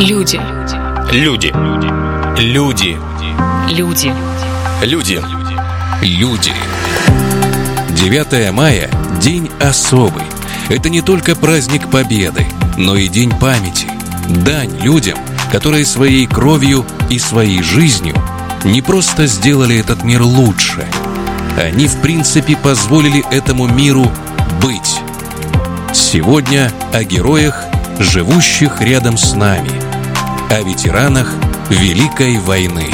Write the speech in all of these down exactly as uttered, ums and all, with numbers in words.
Люди. Люди. Люди. Люди. Люди. Люди. девятое мая – день особый. Это не только праздник Победы, но и день памяти. Дань людям, которые своей кровью и своей жизнью не просто сделали этот мир лучше. Они, в принципе, позволили этому миру быть. Сегодня о героях, живущих рядом с нами, о ветеранах Великой войны.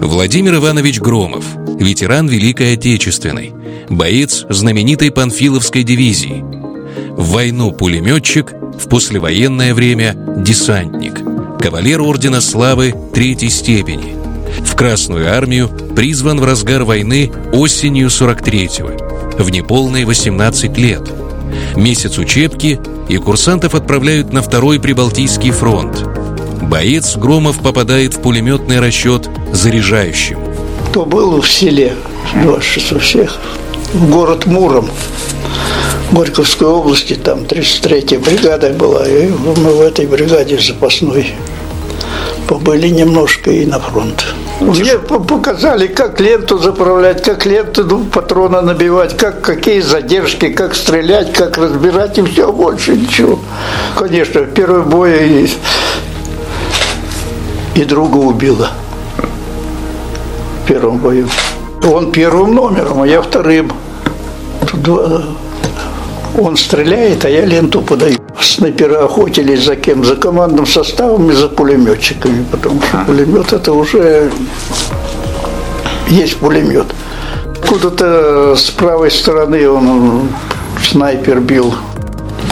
Владимир Иванович Громов, ветеран Великой Отечественной, боец знаменитой Панфиловской дивизии. В войну пулеметчик, в послевоенное время десантник, кавалер Ордена Славы третьей степени. В Красную армию призван в разгар войны осенью сорок третьего, в неполные восемнадцать лет. Месяц учебки, и курсантов отправляют на Второй Прибалтийский фронт. Боец Громов попадает в пулеметный расчет заряжающим. Кто был в селе, двадцать шесть у всех, в город Муром, Горьковской области, там тридцать третья бригада была, и мы в этой бригаде запасной побыли немножко и на фронт. Мне показали, как ленту заправлять, как ленту ну, патрона набивать, как, какие задержки, как стрелять, как разбирать, и все, больше ничего. Конечно, в первый бой и, и друга убило в первом бою. Он первым номером, а я вторым. Тут он стреляет, а я ленту подаю. Снайпера охотились за кем? За командным составом и за пулеметчиками, потому что пулемет это уже есть пулемет. Куда-то с правой стороны он снайпер бил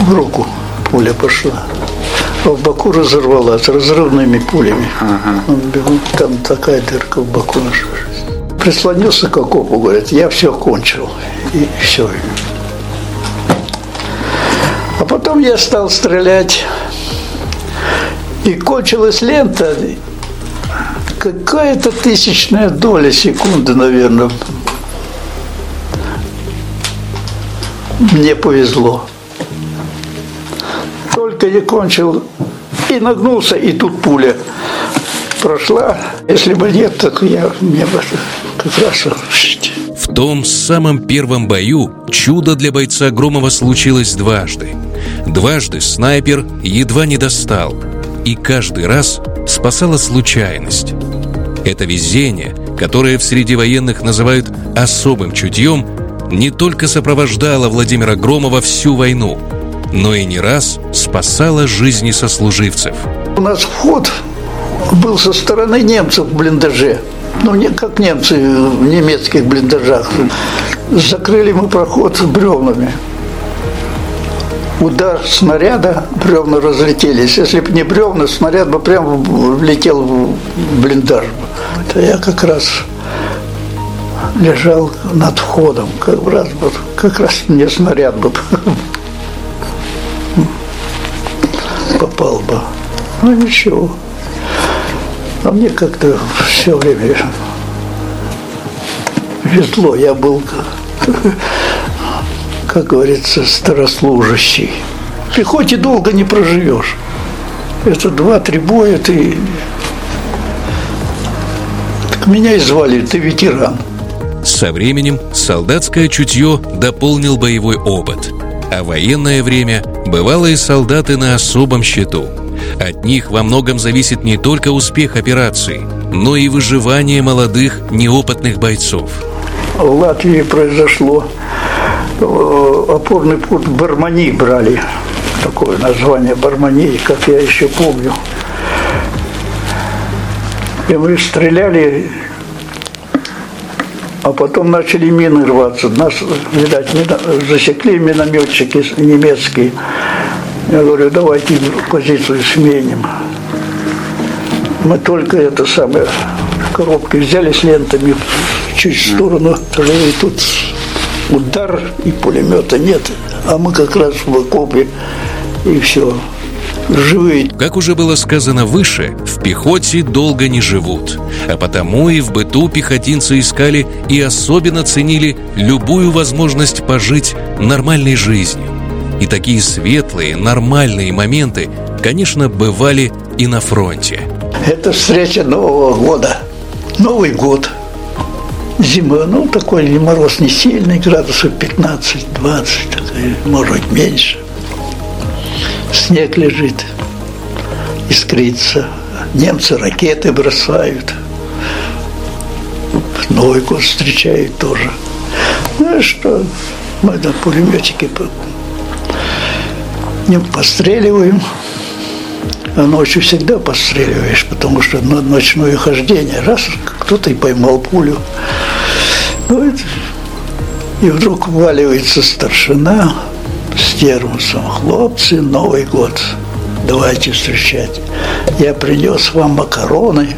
в руку, пуля пошла, а в боку разорвалась разрывными пулями. Он бил, там такая дырка в боку нашлась. Прислонился к окопу, говорит, я все кончил и все. А потом я стал стрелять, и кончилась лента, какая-то тысячная доля секунды, наверное. Мне повезло. Только я кончил и нагнулся, и тут пуля прошла. Если бы нет, так я мне бы как раз... В том самом первом бою чудо для бойца Громова случилось дважды. Дважды снайпер едва не достал, и каждый раз спасала случайность. Это везение, которое в среде военных называют особым чутьем, не только сопровождало Владимира Громова всю войну, но и не раз спасало жизни сослуживцев. У нас вход был со стороны немцев в блиндаже. Ну, как немцы в немецких блиндажах. Закрыли мы проход бревнами. Удар снаряда, бревна разлетелись. Если бы не бревна, снаряд бы прямо влетел в блиндаж. Это я как раз лежал над входом. Как раз, как раз мне снаряд бы попал бы. Ну, ничего. А мне как-то все время везло. Я был, как говорится, старослужащий. В пехоте долго не проживешь. Это два-три боя, ты... Так меня и звали, ты ветеран. Со временем солдатское чутье дополнил боевой опыт. А в военное время бывалые солдаты на особом счету. От них во многом зависит не только успех операции, но и выживание молодых, неопытных бойцов. В Латвии произошло опорный пункт Бармани, брали такое название Бармани, как я еще помню. И мы стреляли, а потом начали мины рваться. Нас, видать, засекли минометчики немецкие. Я говорю, давайте позицию сменим. Мы только это самое коробки взяли с лентами чуть в сторону, и тут удар, и пулемета нет. А мы как раз в окопе, и все, живые. Как уже было сказано выше, в пехоте долго не живут. А потому и в быту пехотинцы искали и особенно ценили любую возможность пожить нормальной жизнью. И такие светлые, нормальные моменты, конечно, бывали и на фронте. Это встреча Нового года. Новый год. Зима, ну, такой мороз не сильный, градусов пятнадцать-двадцать, может быть, меньше. Снег лежит, искрится. Немцы ракеты бросают. Новый год встречают тоже. Ну, что, мы на пулеметчики не постреливаем. А ночью всегда постреливаешь, потому что ночное хождение. Раз, кто-то и поймал пулю. Ну, и вдруг вваливается старшина с термосом. Хлопцы, Новый год, давайте встречать. Я принес вам макароны,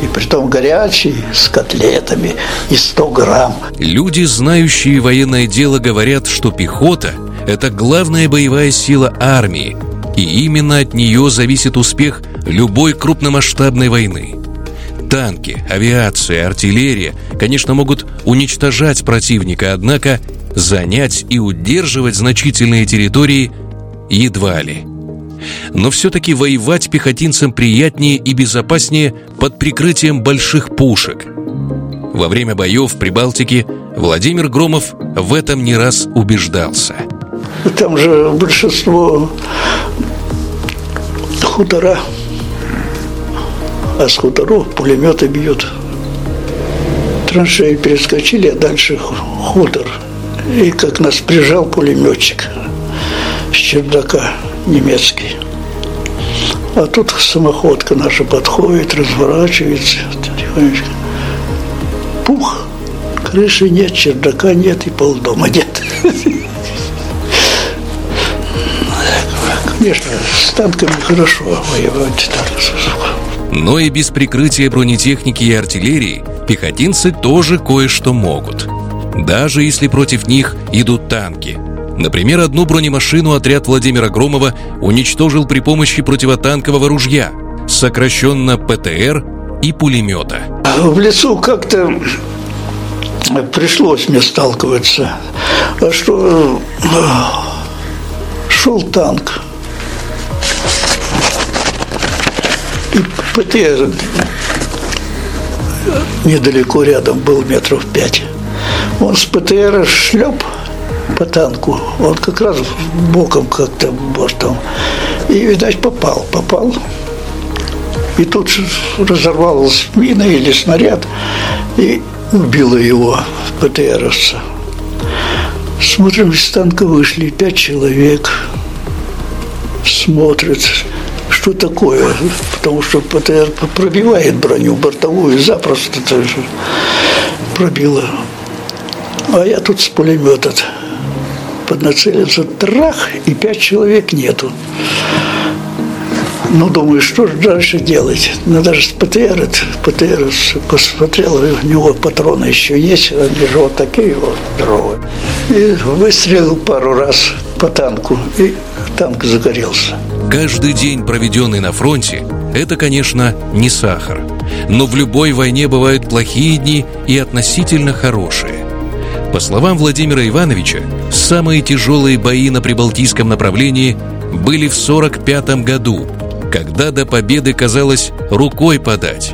и притом горячие, с котлетами, и сто грамм. Люди, знающие военное дело, говорят, что пехота – это главная боевая сила армии. И именно от нее зависит успех любой крупномасштабной войны. Танки, авиация, артиллерия, конечно, могут уничтожать противника, однако занять и удерживать значительные территории едва ли. Но все-таки воевать пехотинцам приятнее и безопаснее под прикрытием больших пушек. Во время боев в Прибалтике Владимир Громов в этом не раз убеждался. Там же большинство хутора, а с хуторов пулеметы бьют. Траншеи перескочили, а дальше хутор. И как нас прижал пулеметчик с чердака немецкий. А тут самоходка наша подходит, разворачивается. Пух, крыши нет, чердака нет и полдома нет. Конечно, с танками хорошо воевать. Но и без прикрытия бронетехники и артиллерии пехотинцы тоже кое-что могут. Даже если против них идут танки. Например, одну бронемашину отряд Владимира Громова уничтожил при помощи противотанкового ружья, сокращенно ПТР, и пулемета. В лесу как-то пришлось мне сталкиваться, что шел танк. ПТР недалеко рядом был, метров пять. Он с ПТР шлеп по танку. Он как раз боком как-то бортом. И, видать, попал. Попал. И тут разорвалась мина или снаряд. И убило его ПТРовца. Смотрим, из танка вышли пять человек. Смотрят. Что такое? Потому что ПТР пробивает броню бортовую, запросто пробило. А я тут с пулемета поднацелился, трах, и пять человек нету. Ну, думаю, что же дальше делать? Ну, даже с ПТР, ПТР посмотрел, у него патроны еще есть, они же вот такие вот здоровые. И выстрелил пару раз по танку, и танк загорелся. Каждый день, проведенный на фронте, это, конечно, не сахар. Но в любой войне бывают плохие дни и относительно хорошие. По словам Владимира Ивановича, самые тяжелые бои на Прибалтийском направлении были в сорок пятом году, когда до победы казалось рукой подать.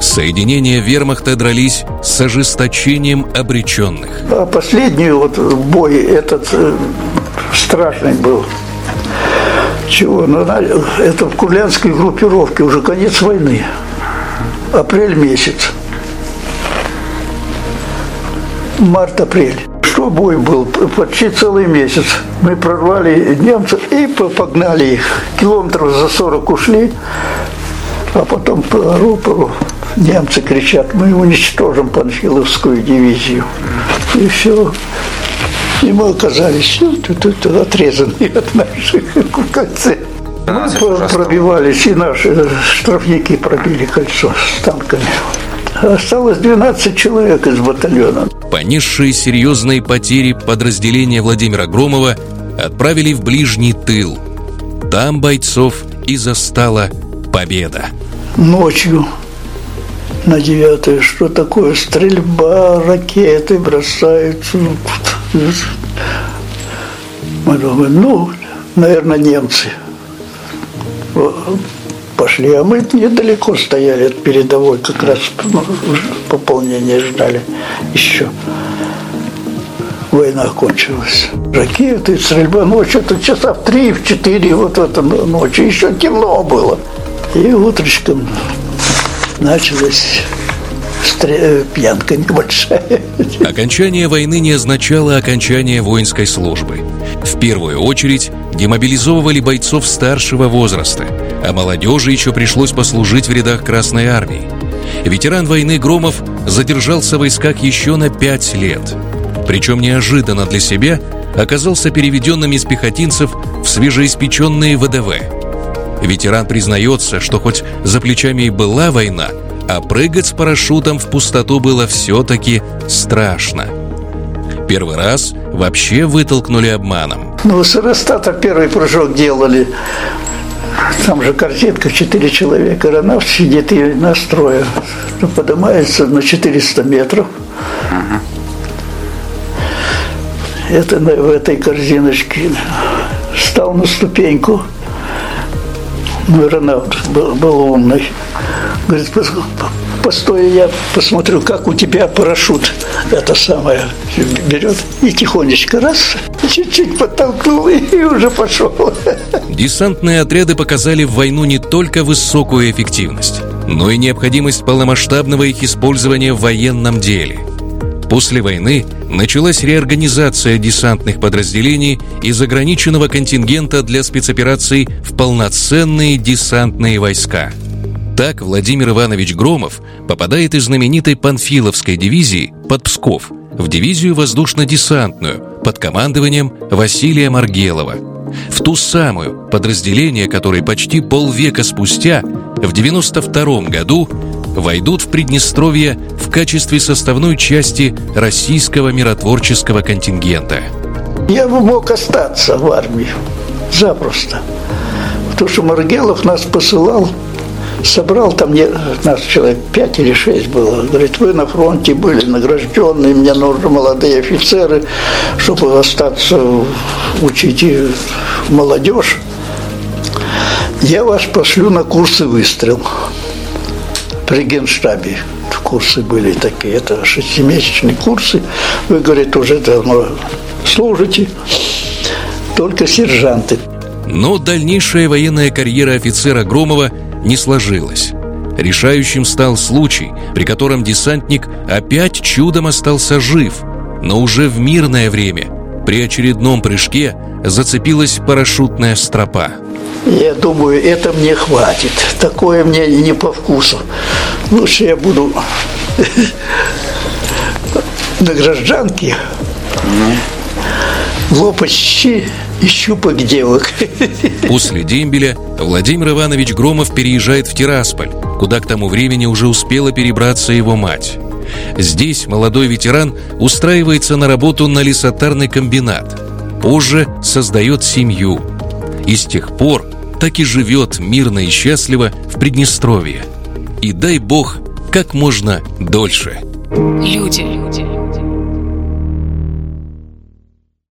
Соединения вермахта дрались с ожесточением обреченных. А последний вот бой этот страшный был. Чего? Ну, это в Курлянской группировке, уже конец войны. Апрель месяц. Март-апрель. Что бой был? Почти целый месяц. Мы прорвали немцев и погнали их. Километров за сорок ушли, а потом по рупору немцы кричат: мы уничтожим Панфиловскую дивизию. И все. И мы оказались отрезаны от наших в кольце. Мы пробивались, и наши штрафники пробили кольцо с танками. Осталось двенадцать человек из батальона. Понесшие серьезные потери подразделения Владимира Громова отправили в ближний тыл. Там бойцов и застала победа. Ночью на девятое, что такое? Стрельба, ракеты бросаются. Мы думаем, ну, наверное, немцы пошли. А мы недалеко стояли от передовой, как раз пополнение ждали еще. Война кончилась. Ракеты, стрельба, ночью, это часа в три, в четыре, вот в эту ночь. Еще темно было. И утречком началась пьянка небольшая. Окончание войны не означало окончание воинской службы. В первую очередь демобилизовывали бойцов старшего возраста, а молодежи еще пришлось послужить в рядах Красной Армии. Ветеран войны Громов задержался в войсках еще на пять лет. Причем неожиданно для себя оказался переведенным из пехотинцев в свежеиспеченные вэ дэ вэ. Ветеран признается, что хоть за плечами и была война, а прыгать с парашютом в пустоту было все-таки страшно. Первый раз вообще вытолкнули обманом. Ну, с аэростата первый прыжок делали. Там же картинка, четыре человека, аэронавт сидит и нас трое. Поднимается на четыреста метров. Это в этой корзиночке. Встал на ступеньку. Ну, аэронавт был, был умный. Говорит, постой, я посмотрю, как у тебя парашют. Это самое берет и тихонечко раз, чуть-чуть подтолкнул и уже пошел. Десантные отряды показали в войну не только высокую эффективность, но и необходимость полномасштабного их использования в военном деле. После войны началась реорганизация десантных подразделений из ограниченного контингента для спецопераций в полноценные десантные войска. Так Владимир Иванович Громов попадает из знаменитой Панфиловской дивизии под Псков в дивизию воздушно-десантную под командованием Василия Маргелова. В ту самую, подразделение которое почти полвека спустя, в девяносто втором году, войдут в Приднестровье в качестве составной части российского миротворческого контингента. Я бы мог остаться в армии запросто, потому что Маргелов нас посылал. Собрал там нас человек пять или шесть было. Говорит, вы на фронте были награжденные, мне нужны молодые офицеры, чтобы остаться учить молодежь. Я вас пошлю на курсы выстрел. При генштабе курсы были такие, это шестимесячные курсы. Вы, говорит, уже давно служите, только сержанты. Но дальнейшая военная карьера офицера Громова не сложилось. Решающим стал случай, при котором десантник опять чудом остался жив, но уже в мирное время при очередном прыжке зацепилась парашютная стропа. Я думаю, это мне хватит. Такое мне не по вкусу. Лучше я буду на гражданке лопать щи и щупок девок. После дембеля Владимир Иванович Громов переезжает в Тирасполь, куда к тому времени уже успела перебраться его мать. Здесь молодой ветеран устраивается на работу на лесотарный комбинат. Позже создает семью. И с тех пор так и живет мирно и счастливо в Приднестровье. И дай бог, как можно дольше. Люди.